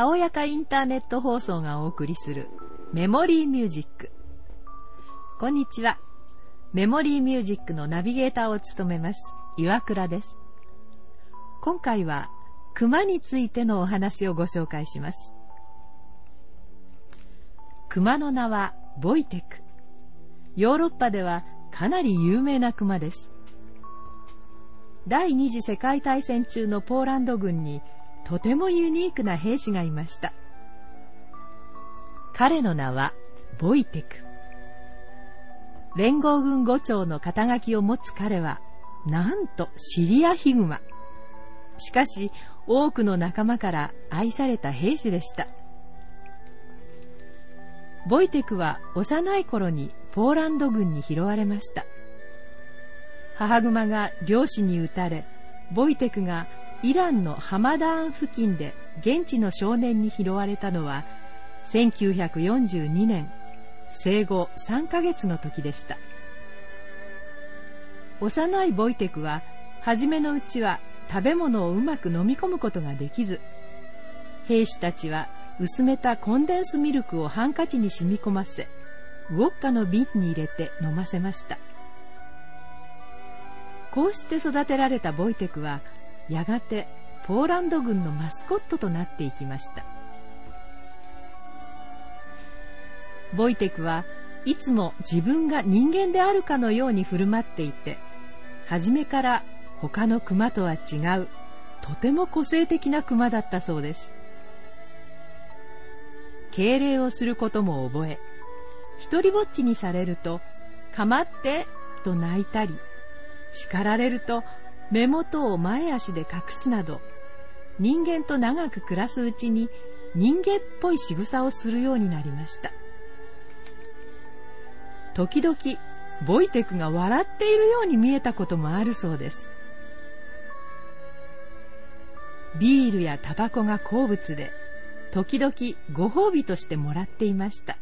たおやかインターネット放送がお送りするメモリーミュージック。こんにちは。メモリーミュージックのナビゲーターを務めます岩倉です。今回は熊についてのお話をご紹介します。熊の名はボイテク。ヨーロッパではかなり有名な熊です。第二次世界大戦中のポーランド軍にとてもユニークな兵士がいました。彼の名はボイテク。連合軍伍長の肩書きを持つ彼はなんとシリアヒグマ。しかし多くの仲間から愛された兵士でした。ボイテクは幼い頃にポーランド軍に拾われました。母グマが猟師に撃たれ、ボイテクがイランのハマダーン付近で現地の少年に拾われたのは1942年生後3ヶ月の時でした。幼いボイテクは初めのうちは食べ物をうまく飲み込むことができず、兵士たちは薄めたコンデンスミルクをハンカチに染み込ませ、ウォッカの瓶に入れて飲ませました。こうして育てられたボイテクはやがてポーランド軍のマスコットとなっていきました。ボイテクはいつも自分が人間であるかのように振る舞っていて、初めから他のクマとは違うとても個性的なクマだったそうです。敬礼をすることも覚え、一人ぼっちにされるとかまってと泣いたり、叱られると目元を前足で隠すなど、人間と長く暮らすうちに人間っぽい仕草をするようになりました。時々ボイテクが笑っているように見えたこともあるそうです。ビールやタバコが好物で、時々ご褒美としてもらっていました。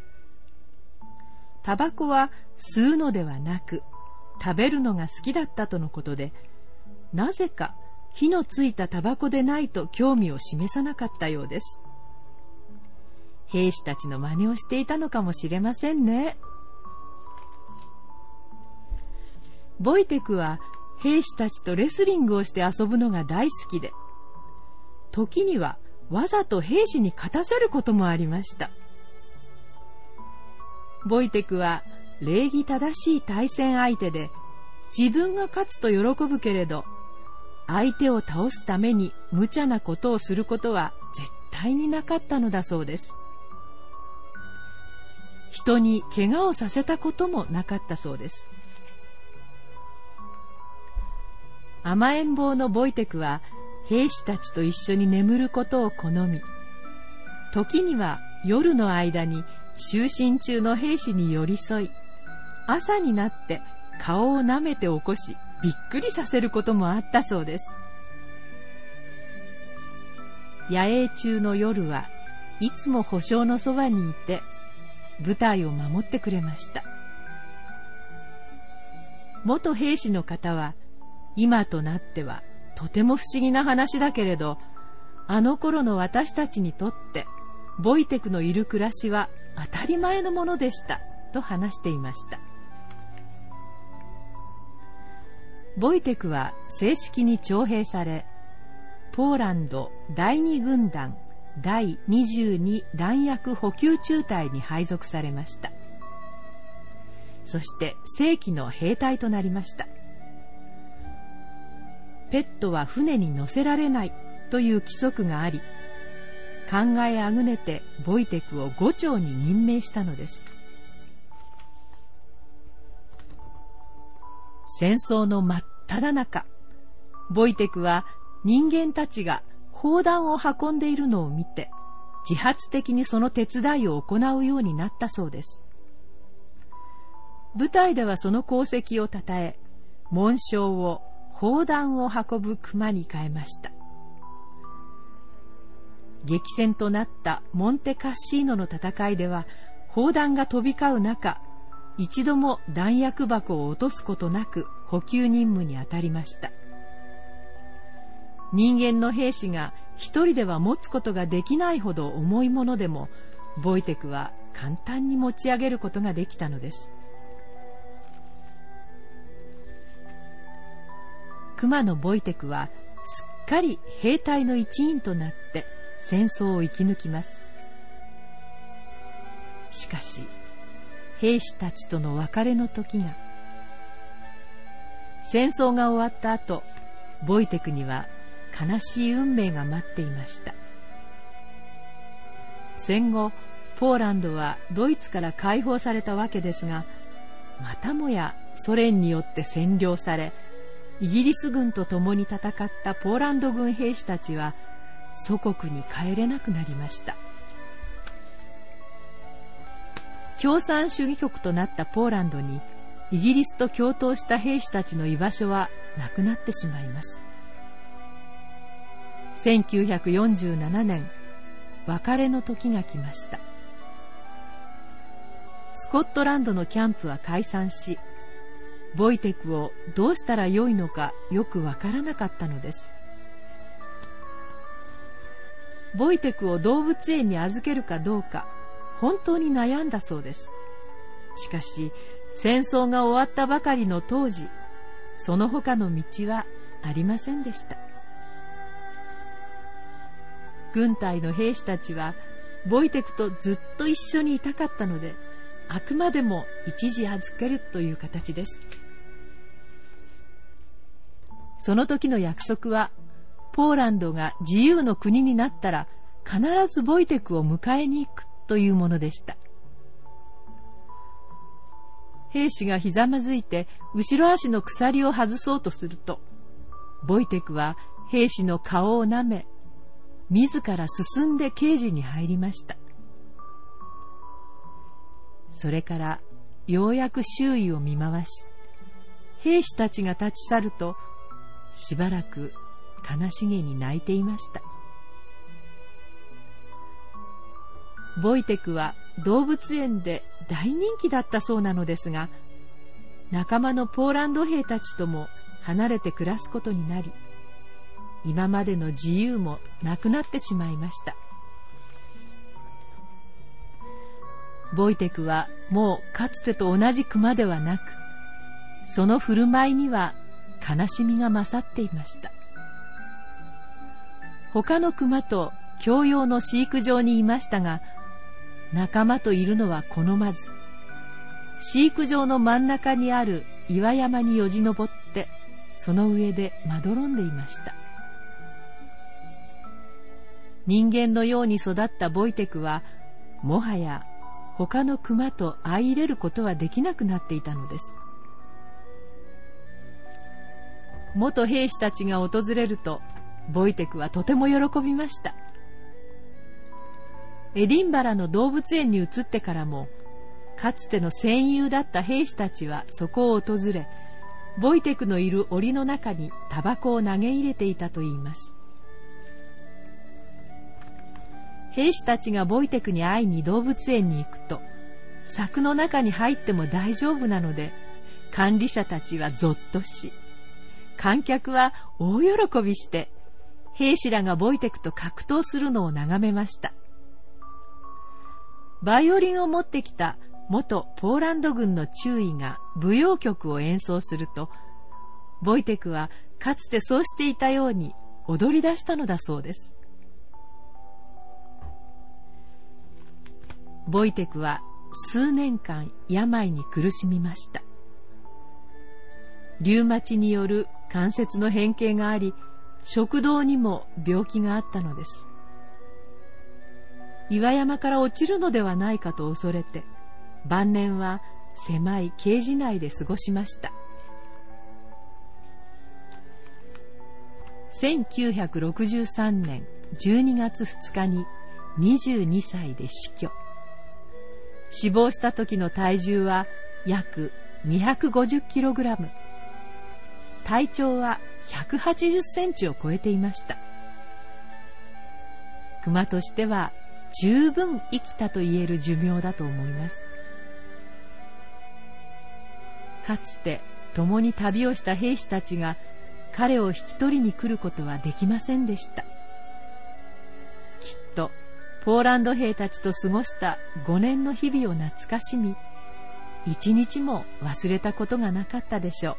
タバコは吸うのではなく食べるのが好きだったとのことで、なぜか火のついたタバコでないと興味を示さなかったようです。兵士たちの真似をしていたのかもしれませんね。ボイテクは兵士たちとレスリングをして遊ぶのが大好きで、時にはわざと兵士に勝たせることもありました。ボイテクは礼儀正しい対戦相手で、自分が勝つと喜ぶけれど、相手を倒すために無茶なことをすることは絶対になかったのだそうです。人に怪我をさせたこともなかったそうです。甘えん坊のボイテクは兵士たちと一緒に眠ることを好み、時には夜の間に就寝中の兵士に寄り添い、朝になって顔を舐めて起こし、びっくりさせることもあったそうです。野営中の夜はいつも保証のそばにいて部隊を守ってくれました。元兵士の方は、今となってはとても不思議な話だけれど、あの頃の私たちにとってボイテクのいる暮らしは当たり前のものでしたと話していました。ボイテクは正式に徴兵され、ポーランド第2軍団第22弾薬補給中隊に配属されました。そして正規の兵隊となりました。ペットは船に乗せられないという規則があり、考えあぐねてボイテクを伍長に任命したのです。戦争の真っ只中、ボイテクは人間たちが砲弾を運んでいるのを見て、自発的にその手伝いを行うようになったそうです。部隊ではその功績をたたえ、紋章を砲弾を運ぶ熊に変えました。激戦となったモンテカッシーノの戦いでは、砲弾が飛び交う中、一度も弾薬箱を落とすことなく補給任務に当たりました。人間の兵士が一人では持つことができないほど重いものでも、ボイテクは簡単に持ち上げることができたのです。熊野ボイテクはすっかり兵隊の一員となって戦争を生き抜きます。しかし、兵士たちとの別れの時が。戦争が終わった後、ボイテクには悲しい運命が待っていました。戦後、ポーランドはドイツから解放されたわけですが、またもやソ連によって占領され、イギリス軍と共に戦ったポーランド軍兵士たちは祖国に帰れなくなりました。共産主義国となったポーランドに、イギリスと共闘した兵士たちの居場所はなくなってしまいます。1947年、別れの時が来ました。スコットランドのキャンプは解散し、ボイテクをどうしたらよいのかよくわからなかったのです。ボイテクを動物園に預けるかどうか、本当に悩んだそうです。しかし、戦争が終わったばかりの当時、その他の道はありませんでした。軍隊の兵士たちは、ボイテクとずっと一緒にいたかったので、あくまでも一時預けるという形です。その時の約束は、ポーランドが自由の国になったら、必ずボイテクを迎えに行くというものでした。兵士がひざまずいて後ろ足の鎖を外そうとすると、ボイテクは兵士の顔を舐め、自ら進んでケージに入りました。それからようやく周囲を見回し、兵士たちが立ち去ると、しばらく悲しげに泣いていました。ボイテクは動物園で大人気だったそうなのですが、仲間のポーランド兵たちとも離れて暮らすことになり、今までの自由もなくなってしまいました。ボイテクはもうかつてと同じ熊ではなく、その振る舞いには悲しみが勝っていました。他の熊と共用の飼育場にいましたが、仲間といるのは好まず、飼育場の真ん中にある岩山によじ登って、その上でまどろんでいました。人間のように育ったボイテクは、もはや他の熊と相入れることはできなくなっていたのです。元兵士たちが訪れると、ボイテクはとても喜びました。エディンバラの動物園に移ってからも、かつての戦友だった兵士たちはそこを訪れ、ボイテクのいる檻の中にタバコを投げ入れていたといいます。兵士たちがボイテクに会いに動物園に行くと、柵の中に入っても大丈夫なので、管理者たちはぞっとし、観客は大喜びして、兵士らがボイテクと格闘するのを眺めました。バイオリンを持ってきた元ポーランド軍の中尉が舞踊曲を演奏すると、ボイテクはかつてそうしていたように踊り出したのだそうです。ボイテクは数年間病に苦しみました。リウマチによる関節の変形があり、食道にも病気があったのです。岩山から落ちるのではないかと恐れて、晩年は狭いケージ内で過ごしました。1963年12月2日に22歳で死去。死亡した時の体重は約250キログラム。体長は180センチを超えていました。熊としては、十分生きたと言える寿命だと思います。かつて共に旅をした兵士たちが彼を引き取りに来ることはできませんでした。ポーランド兵たちと過ごした5年の日々を懐かしみ、一日も忘れたことがなかったでしょう。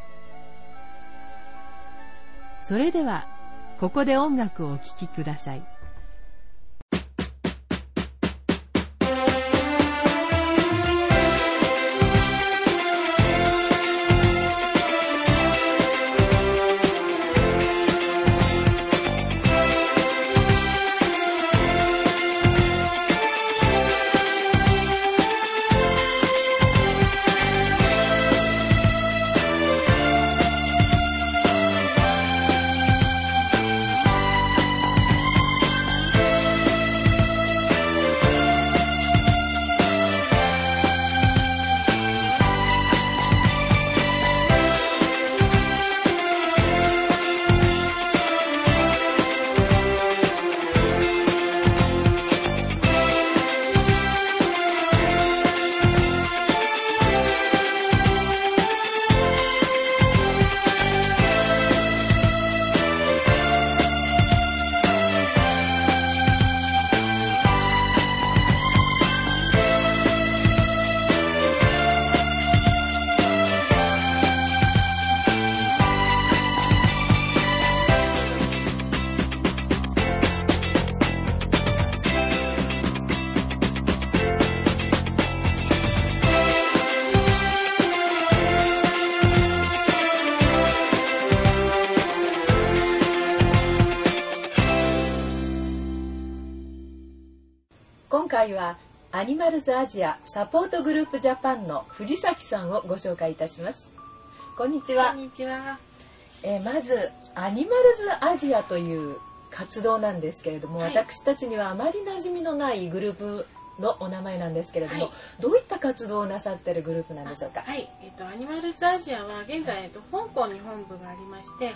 それでは、ここで音楽をお聴きください。今回はアニマルズアジアサポートグループジャパンの藤崎さんをご紹介いたします。こんにちは。こんにちは。まずアニマルズアジアという活動なんですけれども、はい、私たちにはあまり馴染みのないグループのお名前なんですけれども、はい、どういった活動をなさっているグループなんでしょうか。はい、アニマルズアジアは現在、香港に本部がありまして、はい、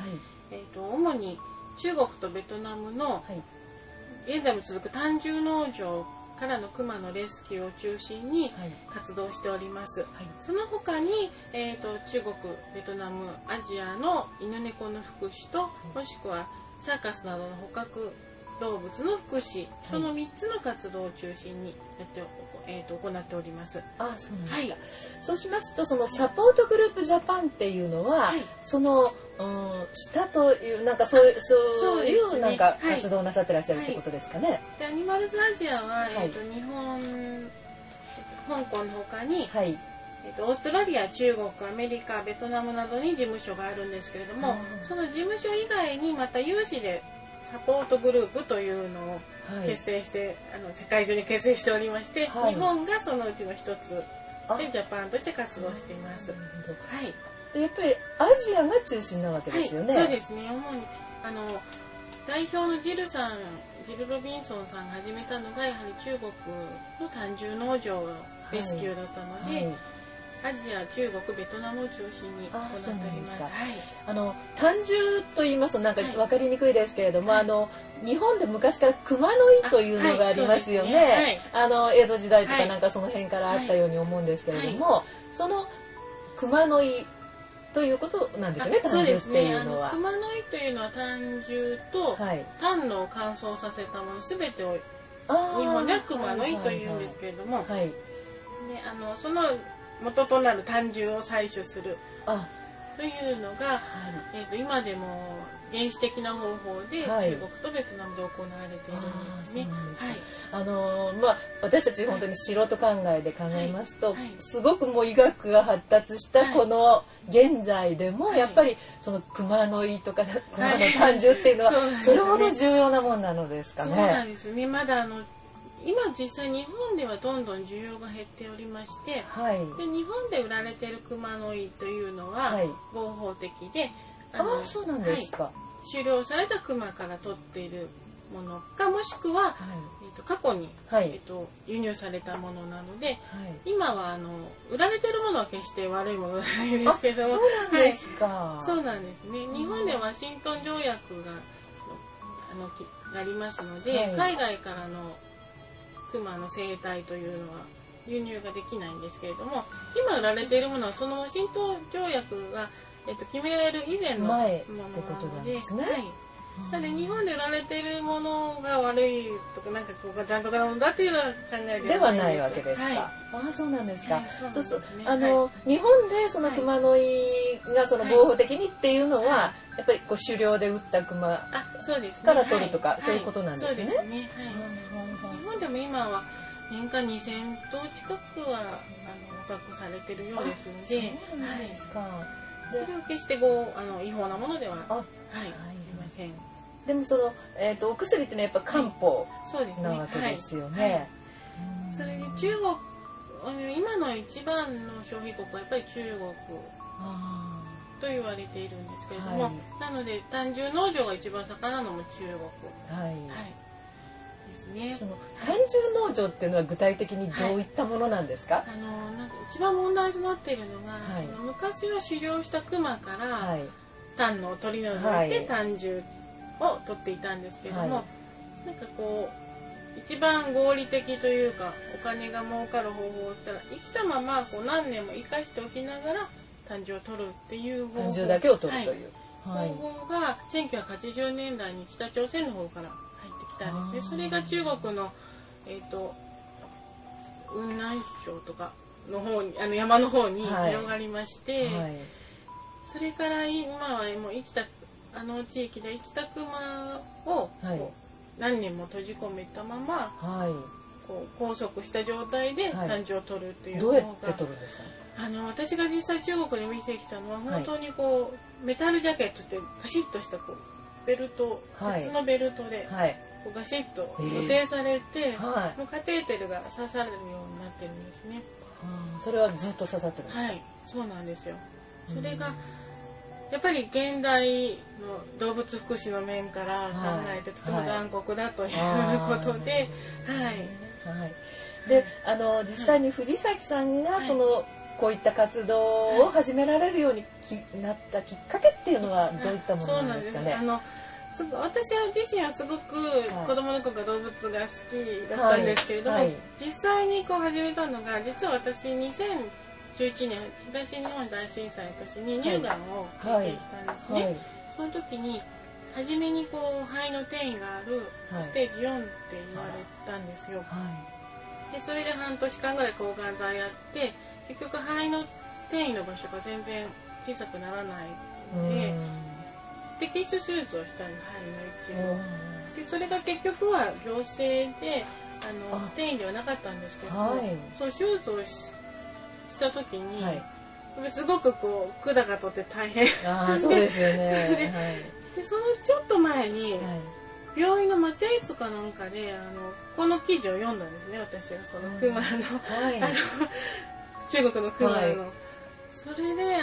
主に中国とベトナムの、はい、現在も続く単純農場からの熊のレスキューを中心に活動しております。はい、その他に、中国、ベトナム、アジアの犬猫の福祉と、もしくはサーカスなどの捕獲動物の福祉、その3つの活動を中心にやって行っております。あ、そうなんですか。はい、そうしますと、そのサポートグループジャパンっていうのは、はい、そのしたというなんかそういうなんか活動をなさってらっしゃるってことですかね。はいはい、でアニマルズアジアは、日本、香港の他に、はい、オーストラリア、中国、アメリカ、ベトナムなどに事務所があるんですけれども、その事務所以外にまた有志でサポートグループというのを結成して、はい、世界中に結成しておりまして、はい、日本がそのうちの一つでジャパンとして活動しています。はい。やっぱりアジアが中心なわけですよね。はい、そうですね。主に代表のジル・ロビンソンさんが始めたのがやはり中国の単純農場レスキューだったので、はいはい、アジア、中国、ベトナムを中心に行っております。はい、単純と言いますとなんか分かりにくいですけれども、はい、日本で昔から熊の井というのがありますよね。はいはい、江戸時代とかなんかその辺からあったように思うんですけれども、はいはい、その熊の井ということなんですよね。単純っていうのは、熊の井というのは単純と単のを乾燥させたものすべてを日本では熊の井というんですけれども、はい、でその元となる単純を採取するというのが、はい、今でも原始的な方法で中国とベトナムで行われているんですね。はい、私たち本当に素人考えで考えますと、はいはい、すごくもう医学が発達したこの現在でも、はい、やっぱりその熊の胃とか熊の胆汁っていうのは、はい、それほど重要なもんなのですかね。そうなんですね。まだ今実際日本ではどんどん需要が減っておりまして、はい、で日本で売られている熊の胃というのは合法的で、そうなんですか。はい、狩猟された熊から取っているものか、もしくは、はい、過去に、はい、輸入されたものなので、はい、今は売られているものは決して悪いものではないですけども。そうなんですか。はい、そうなんですね。日本でワシントン条約がありますので、はい、海外からの熊の生態というのは輸入ができないんですけれども、今売られているものはそのワシントン条約が決められる以前のものなので、ってことなんですね。はい、なので日本で売られているものが悪いとかなんかこう残酷なものだっていう考えではないわけですか。はい、あそうなんですか。はい、そうすると、ね、はい、日本でその熊の胃がその合法的にっていうのは、はい、やっぱりこう狩猟で撃った熊から取るとかそういうことなんですね。日本でも今は年間2000頭近くは捕獲されてるようですので、そうなんですか。はい、それを決してこう違法なものではありません。でもその、お薬ってのはやっぱ漢方なわけですよね。それに中国、今の一番の消費国はやっぱり中国と言われているんですけれども、はい、なので単純農場が一番盛んなのも中国、はいはいですね、その単純農場っていうのは具体的にどういったものなんですか。はい、なんか一番問題となっているのが、はい、その昔は狩猟したクマから、はい、単の取り除いて単純を取っていたんですけれども、はい、なんかこう一番合理的というかお金が儲かる方法をしたら生きたままこう何年も生かしておきながら単純を取るっていう方法、単純だけを取るという、はい、方法が1980年代に北朝鮮の方から入ってきたんですね。それが中雲の、雲南省とかの方に山の方に広がりまして、はいはい、それから今はもう生きた地域で生きたクマを何年も閉じ込めたまま、はい、こう拘束した状態で単純を取るという方が、はい、どうやって取るんですか。私が実際中国に見てきたのは本当にこうメタルジャケットってガシッとしたこうベルト、はい、鉄のベルトでこうガシッと固定されて、はい、もうカテーテルが刺さるようになってるんですね。それはずっと刺さってるんですか。はい、そうなんですよ。それがやっぱり現代の動物福祉の面から考えてとても残酷だということで、はいはい、で実際に藤崎さんがその、はい、こういった活動を始められるようになったきっかけっていうのはどういったものなんですかね。私自身はすごく子供の頃から動物が好きだったんですけれども、はいはい、実際にこう始めたのが実は私2011年東日本大震災の年に乳がんを経験したんですね。はいはいはい、その時に初めにこう肺の転移があるステージ4って言われたんですよ。はい、でそれで半年間ぐらい抗がん剤やって結局肺の転移の場所が全然小さくならないので摘出手術をしたんです、肺の一部で。それが結局は行政で転移ではなかったんですけど、はい、そう手術をした時に、はい、すごくこう管が取って大変そうですよね。はい、でそのちょっと前に、はい、病院の待合室かなんかでこの記事を読んだんですね。私はそのクマの、はい、中国のクマの、はい、それで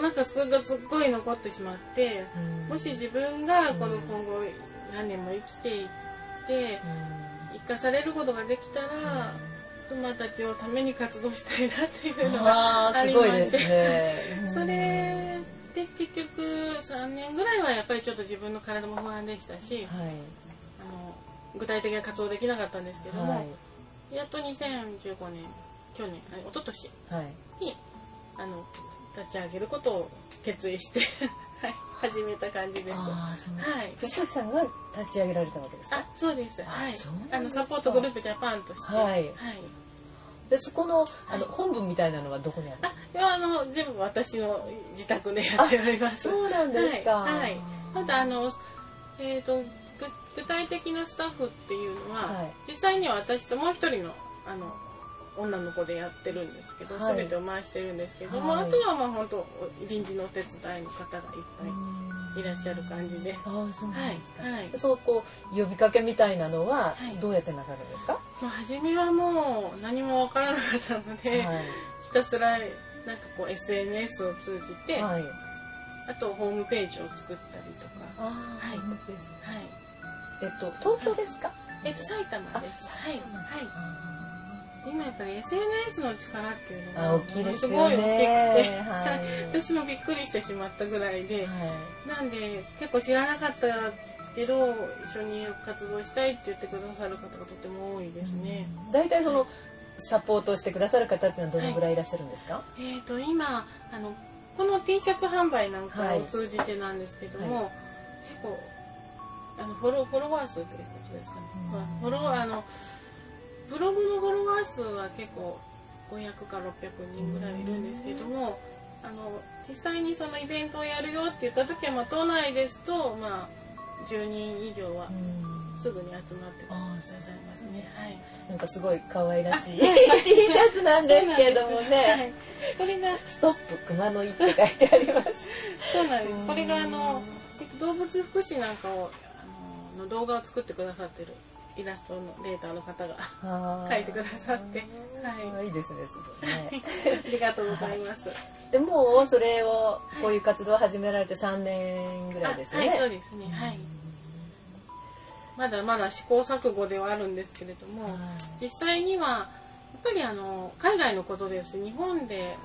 なんかそれがすっごい残ってしまって、うん、もし自分がこの今後何年も生きていって、うん、生かされることができたら、うん、クマたちをために活動したいなっていうのがありまして、ね、それで結局3年ぐらいはやっぱりちょっと自分の体も不安でしたし、はい、具体的な活動できなかったんですけども、はい、やっとおととしに、はい、立ち上げることを決意して始めた感じです。はい、藤崎さんが立ち上げられたわけですか。そうです。はい、サポートグループジャパンとして、はいはい、でそこの本部みたいなのはどこにあるの？全部私の自宅でやっております。そうなんですか。はいはい、また具体的なスタッフっていうのは、はい、実際には私ともう一人の女の子でやってるんですけど、はい、全てを回してるんですけど、はい、あとはまあ本当臨時のお手伝いの方がいっぱいいらっしゃる感じで、そうなんですか。はい、そうこう呼びかけみたいなのはどうやってなさるんですか。はい、初めはもう何もわからなかったので、はい、ひたすらなんかこう SNS を通じて、はい、あとホームページを作ったりとか、はい、ホームページ、はい、東京ですか。埼玉です。はいはい。今やっぱり SNS の力っていうのがすごい大きくて、はい、私もびっくりしてしまったぐらいで、はい、なんで結構知らなかったけど一緒に活動したいって言ってくださる方がとても多いですね。だいたいそのサポートしてくださる方っていうのはどのぐらいいらっしゃるんですか。はい、今この T シャツ販売なんかを通じてなんですけども、はいはい、こうフォロワー数ってことですかね、うん、まあ、ブログのフォロワー数は結構500か600人ぐらいいるんですけども、うん、実際にそのイベントをやるよって言った時は、まあ、都内ですと、まあ、10人以上はすぐに集まってくださいますね、うん、はい、なんかすごい可愛らしい T シャツなんですけどもね、はい、これがストップ熊の井って書いてあります。そうなんです、これが動物福祉なんかをの動画を作ってくださってるイラストのレーターの方が描いてくださって、はい、いいですね、すごいね。ありがとうございます。でもうそれをこういう活動を始められて3年ぐらいですね。はい、そうですね。はい。まだまだ試行錯誤ではあるんですけれども、実際にはやっぱり海外のことですし、日本で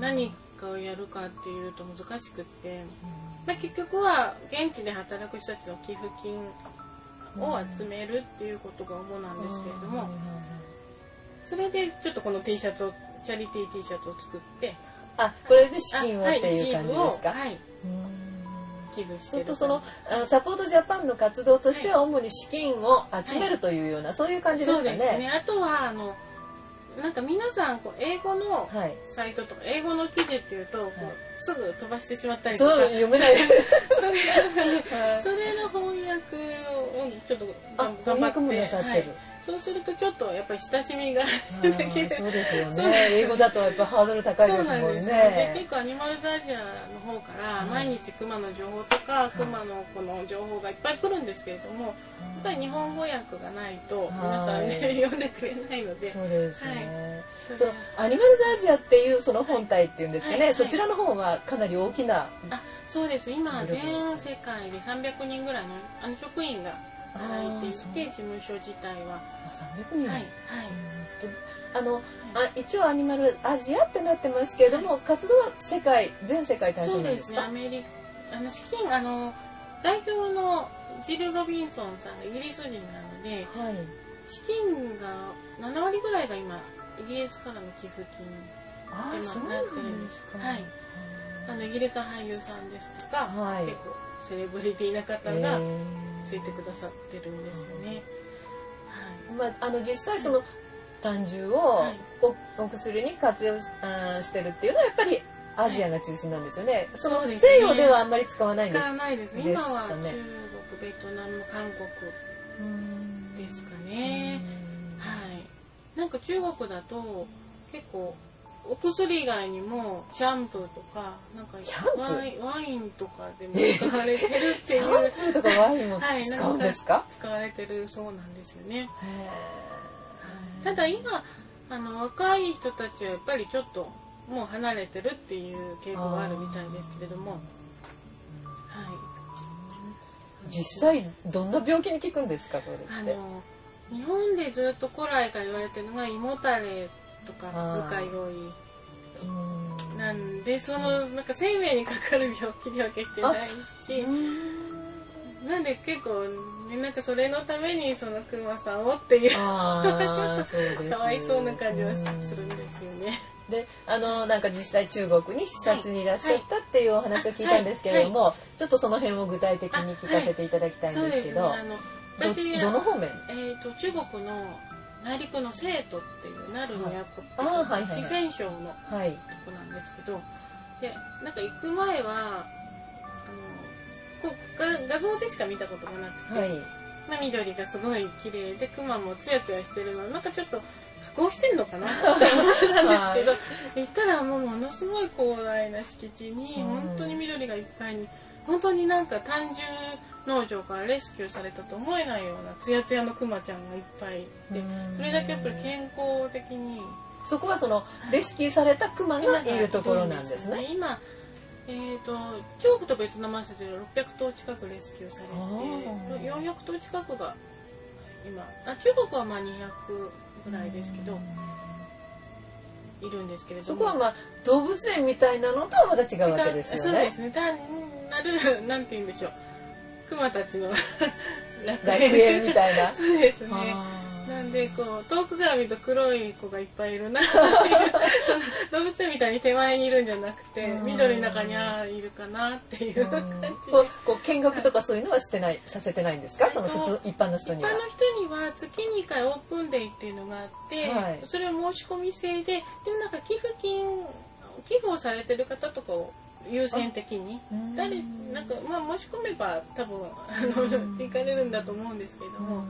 何かをやるかっていうと難しくって、まあ、結局は現地で働く人たちの寄付金を集めるっていうことが主なんですけれども、それでちょっとこの T シャツをチャリティー T シャツを作って、あ、これで資金をっていう感じですか。はい、寄付してる。とそのサポートジャパンの活動としては主に資金を集めるというような、はい、そういう感じですかね。そうですね。あとはなんか皆さんこう英語のサイトとか英語の記事っていうとこうすぐ飛ばしてしまったりとか、そう読めないそれの翻訳をちょっと頑張って、はい、そうするとちょっとやっぱり親しみができる。そうですよね。英語だとやっぱハードル高いですもんね。そうなんですよ。で結構アニマルザージャーの方から毎日熊の情報とか熊のこの情報がいっぱい来るんですけれども、やっぱり日本語訳がないと皆さんね読んでくれないので。そうですね。はい、そのアニマルザージャーっていうその本体っていうんですかね、はいはい、そちらの方はかなり大きな。あ、そうです。今全世界で300人ぐらいの職員が働いていて、事務所自体は300人、はいはい、はい、一応アニマルアジアってなってますけれども、はい、活動は全世界対象なんですか。そうですね。アメリカ資金代表のジル・ロビンソンさんがイギリス人なので、はい、資金が7割ぐらいが今イギリスからの寄付金に今なってるんですか。はい、イギリスの俳優さんですとか、はい、結構セレブリティな方がついてくださってるんですよね。はい、まあ、実際その胆汁をお薬に活用してるっていうのはやっぱりアジアが中心なんですよね。はい、その西洋ではあんまり使わないんですかね。使わないですね。今は中国、ベトナム、韓国ですかね。はい。なんか中国だと結構お薬以外にもシャンプーとかなんかワインとかでも使われてるっていうシャンプーとかワインも使うんですか。はい、使われてるそうなんですよね。ただ今若い人たちはやっぱりちょっともう離れてるっていう傾向があるみたいですけれども、はい、実際どんな病気に効くんですか、それって。日本でずっと古来から言われてるのが胃もたれとか二日酔いなんで、そのなんか生命にかかる病気では決してないし、なんで結構ね、なんかそれのためにそのクマさんをっていうちょっとかわいそうな感じはするんですよね。でなんか実際中国に視察にいらっしゃったっていうお話を聞いたんですけれども、ちょっとその辺を具体的に聞かせていただきたいんですけど、どの方面？中国の内陸の成都っていう奈良の役って四川省の役なんですけど、でなんか行く前は画像でしか見たことがなくて、はい、まあ、緑がすごい綺麗で熊もツヤツヤしてるのなんかちょっと加工してんのかなって思ってたんですけど行ったらもうものすごい広大な敷地に本当に緑がいっぱいに。本当になんか単純農場からレスキューされたと思えないようなツヤツヤのクマちゃんがいっぱいいて、それだけやっぱり健康的に。そこはそのレスキューされたクマがいるところなんですね。今、中国とベトナム合わせて600頭近くレスキューされて、400頭近くが今、中国はまあ200ぐらいですけどいるんですけれども、そこはまあ動物園みたいなのとはまた違うわけですよね。そうですね。なんて言うんでしょう、クマたちの楽園みたいな。そうですね。なんでこう遠くから見ると黒い子がいっぱいいるなって動物みたいに手前にいるんじゃなくて、緑の中にいるかなっていう感じ。こう見学とかそういうのはしてない、させてないんですか？その普通一般の人には。一般の人には月に1回オープンデーっていうのがあって、はい、それは申し込み制で、でもなんか寄付をされてる方とかを優先的になんか、まあ、申し込めば多分行かれるんだと思うんですけども、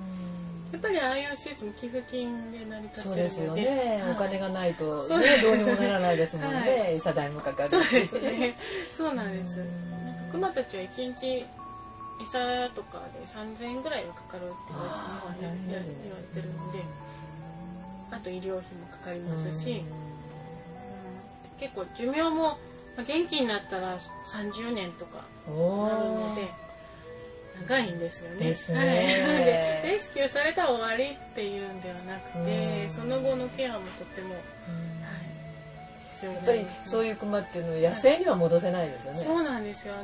やっぱりああいう施設も寄付金で成り立ってるので、そうですよね、はい、お金がないと、ね、どうにもならないですもんね、はい、餌代もかかるんですよね。そうなんです。なんか熊たちは1日餌とかで3,000円ぐらいはかかるって言われてるので、あと医療費もかかりますし、結構寿命も元気になったら30年とかなるので長いんですよね。ですね、はい、レスキューされたら終わりっていうんではなくて、その後のケアもとっても、はい、必要になりますね。やっぱりそういうクマっていうのは野生には戻せないですよね、はい、そうなんですよ。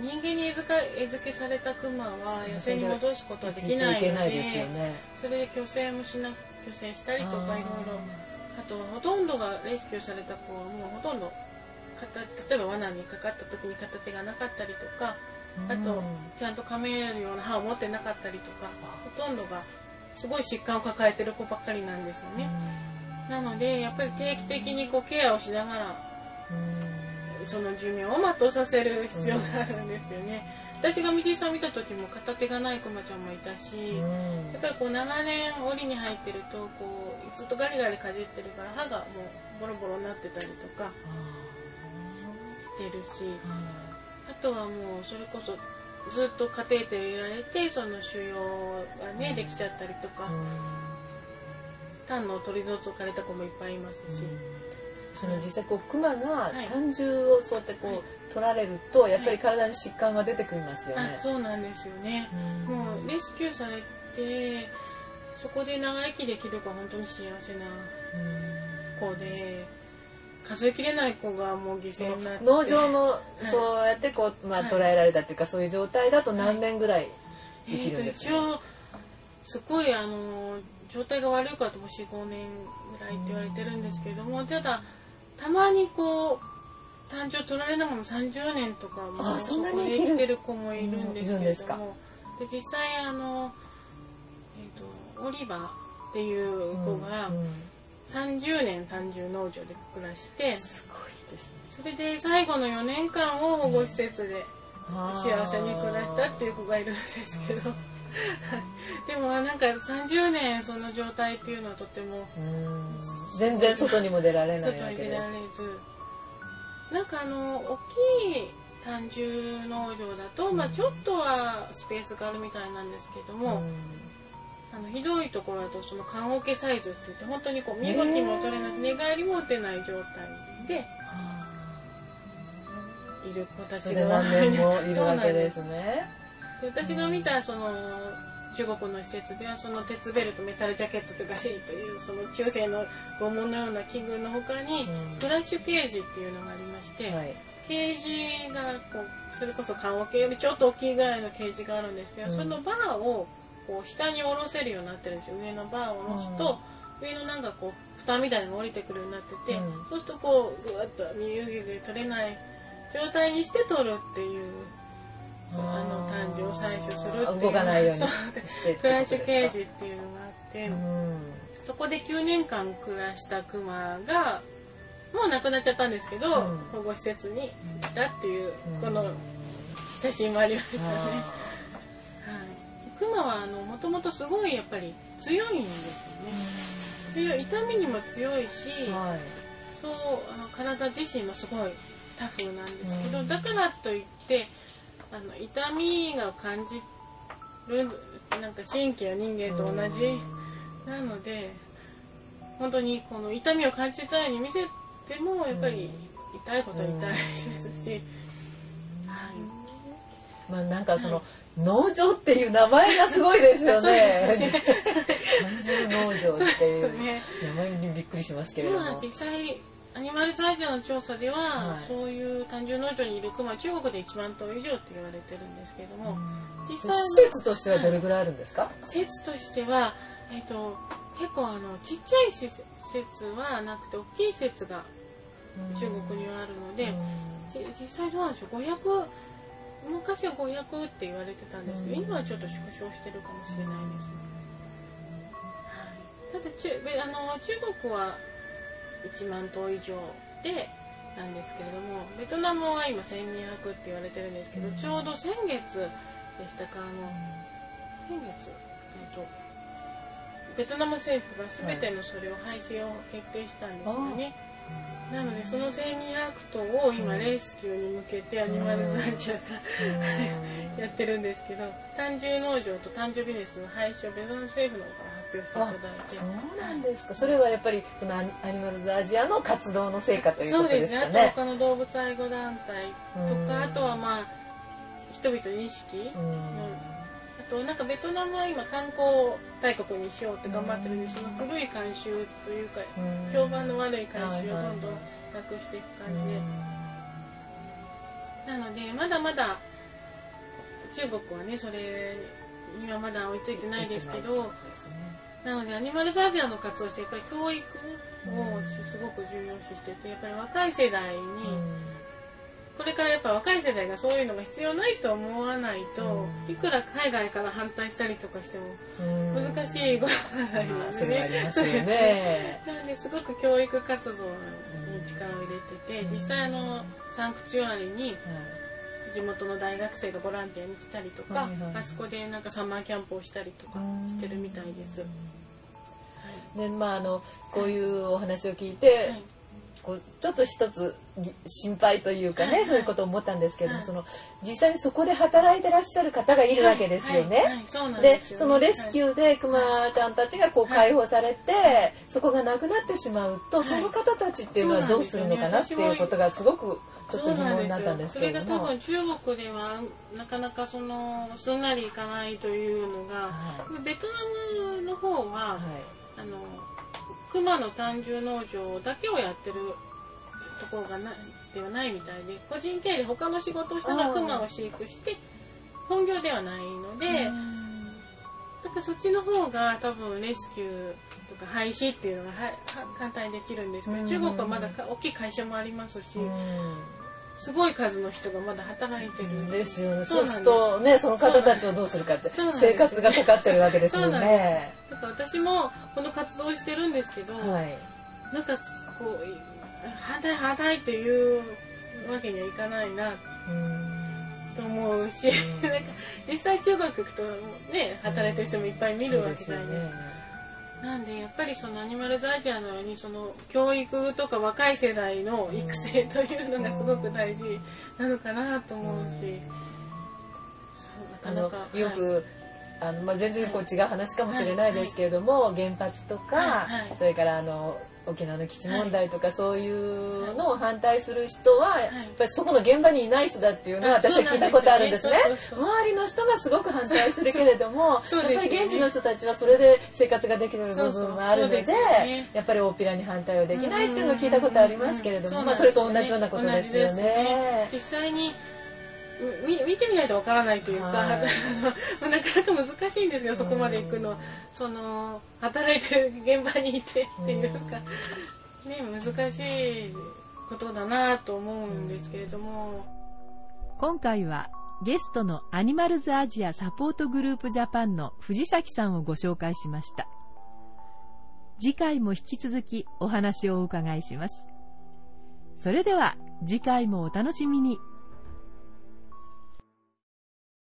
人間に餌付けされたクマは野生に戻すことはできないので、それで去勢したりとかいろいろ、あとほとんどがレスキューされた子はもうほとんど例えば罠にかかった時に片手がなかったりとか、あとちゃんと噛めるような歯を持ってなかったりとか、ほとんどがすごい疾患を抱えてる子ばっかりなんですよね。なのでやっぱり定期的にこうケアをしながらその寿命を全うさせる必要があるんですよね。私が道井さん見た時も片手がないクマちゃんもいたし、やっぱりこう長年檻に入ってるとこうずっとガリガリかじってるから歯がもうボロボロになってたりとかしてるし、あとはもうそれこそずっとカテーテル入れられてその腫瘍がねできちゃったりとか、単の取り除かれた子もいっぱいいますし。その実際こうクマが胆汁をそうやってこう、はい、取られるとやっぱり体に疾患が出てくるますよね、はい、そうなんですよね。もうレスキューされてそこで長生きできる子は本当に幸せな子で、数えきれない子がもう犠牲になって、農場のそうやってこう、はい、捕らえられたっていうかそういう状態だと何年ぐらい生きるんですかね。一応すごい状態が悪いからとも 4,5 年ぐらいって言われてるんですけれども、ただたまにこう単純取られなもの30年とかもそこで生きてる子もいるんですけれども、で実際オリバーっていう子が30年単純農場で暮らして、すごいですね。それで最後の4年間を保護施設で幸せに暮らしたっていう子がいるんですけどでもなんか30年その状態っていうのはとても全然外にも出られないわけです。なんか大きい単純農場だと、まあちょっとはスペースがあるみたいなんですけども、ひどいところだとその棺桶サイズって言って本当にこう身動きも取れないし寝返りも打てない状態でいる子たちが何年もいるわけですね。私が見たその中国の施設ではその鉄ベルト、メタルジャケットとかシーというその中世の拷問のような器具の他にフラッシュケージっていうのがありまして、ケージがこうそれこそ棺桶よりちょっと大きいぐらいのケージがあるんですけど、そのバーをこう下に下ろせるようになってるんですよ。上のバーを下ろすと、上のなんかこう蓋みたいなのが降りてくるようになってて、そうするとこうグーッと右腕で取れない状態にして取るっていう。単純を採取するっていう動かないようにしてフラッシュケージっていうのがあって、そこで9年間暮らしたクマがもう亡くなっちゃったんですけど、保護施設にいたっていうこの写真もありましたね。クマはもともとすごいやっぱり強いんですよね。痛みにも強いし、そう体自身もすごいタフなんですけど、だからといって痛みが感じるなんか神経は人間と同じなので、本当にこの痛みを感じたように見せてもやっぱり痛いことは痛いですし、なんかその、農場っていう名前がすごいですよね。単純農場っていう名前にびっくりしますけれども、実際アニマルサイズの調査では、はい、そういう単純農場にいるクマ、中国で1万頭以上って言われてるんですけれども、実際施設としてはどれぐらいあるんですか？施設としては、結構ちっちゃい施設はなくて大きい施設が中国にはあるので、実際どうなんでしょう、500、昔は500って言われてたんですけど、今はちょっと縮小してるかもしれないです。ただ中国は1万頭以上でなんですけれども、ベトナムは今1200って言われてるんですけど、ちょうど先月でしたか、先月、ベトナム政府が全てのそれを廃止を決定したんですよね。なのでその1200頭を今レスキューに向けてアニマルサーチャーがやってるんですけど、単純農場と単純ビジネスの廃止をベトナム政府の方から発表していただいて。そうなんですか。それはやっぱりそのアニマルズアジアの活動の成果ということですかね。そうですね。あと他の動物愛護団体とか、あとはまあ人々の意識の。なんかベトナムは今観光大国にしようって頑張ってるんで、その古い慣習というか評判の悪い慣習をどんどんなくしていく感じで、なのでまだまだ中国はね、それにはまだ追いついてないですけど、なのでアニマルズアジアの活動してやっぱり教育をすごく重要視してて、やっぱり若い世代にこれからやっぱ若い世代がそういうのが必要ないと思わないと、いくら海外から反対したりとかしても難しいことになりますね。そうですね。なのですごく教育活動に力を入れてて、実際サンクチュアリに地元の大学生がボランティアに来たりとか、あそこでなんかサマーキャンプをしたりとかしてるみたいです。で、まあこういうお話を聞いて、はい、こうちょっと一つ心配というかね、はいはい、そういうことを思ったんですけども、はい、その実際にそこで働いてらっしゃる方がいるわけですよね。でそのレスキューでクマちゃんたちがこう解放されて、はい、そこがなくなってしまうと、はい、その方たちっていうのはどうするのかなっていうことがすごくちょっと疑問になったんですけれども、それが多分中国ではなかなかすんなりいかないというのが、はい、ベトナムの方は、はい、クマの単純農場だけをやってるところがではないみたいで、個人経営で他の仕事をしたらクマを飼育して本業ではないので、だからそっちの方が多分レスキューとか廃止っていうのが簡単にできるんですけど、中国はまだ大きい会社もありますし、すごい数の人がまだ働いてるんですよね。そうするとね、その方たちをどうするかって生活がかかってるわけですよね。だから私もこの活動をしてるんですけど、はい、なんかこう働いていうわけにはいかないなと思うし、なんか実際中国行くとね、働いてる人もいっぱい見るわけじゃないですか。なんでやっぱりそのアニマルズアジアのように、その教育とか若い世代の育成というのがすごく大事なのかなと思うし、そうなかなかよく、はい、まあ、全然こう違う話かもしれないですけれども、はいはい、原発とか、はいはい、それから沖縄の基地問題とか、はい、そういうのを反対する人は、はい、やっぱりそこの現場にいない人だっていうのは私は聞いたことあるんですね。周りの人がすごく反対するけれども、ね、やっぱり現地の人たちはそれで生活ができる部分もあるの で、ね、やっぱり大っぴらに反対はできないっていうのを聞いたことありますけれども、まあ、それと同じようなことですよ ね。実際に見てみないとわからないというか、はい、なかなか難しいんですよ、そこまで行くの。働いてる現場にいてっていうか、ね、難しいことだなと思うんですけれども。今回はゲストのアニマルズアジアサポートグループジャパンの藤崎さんをご紹介しました。次回も引き続きお話をお伺いします。それでは次回もお楽しみに。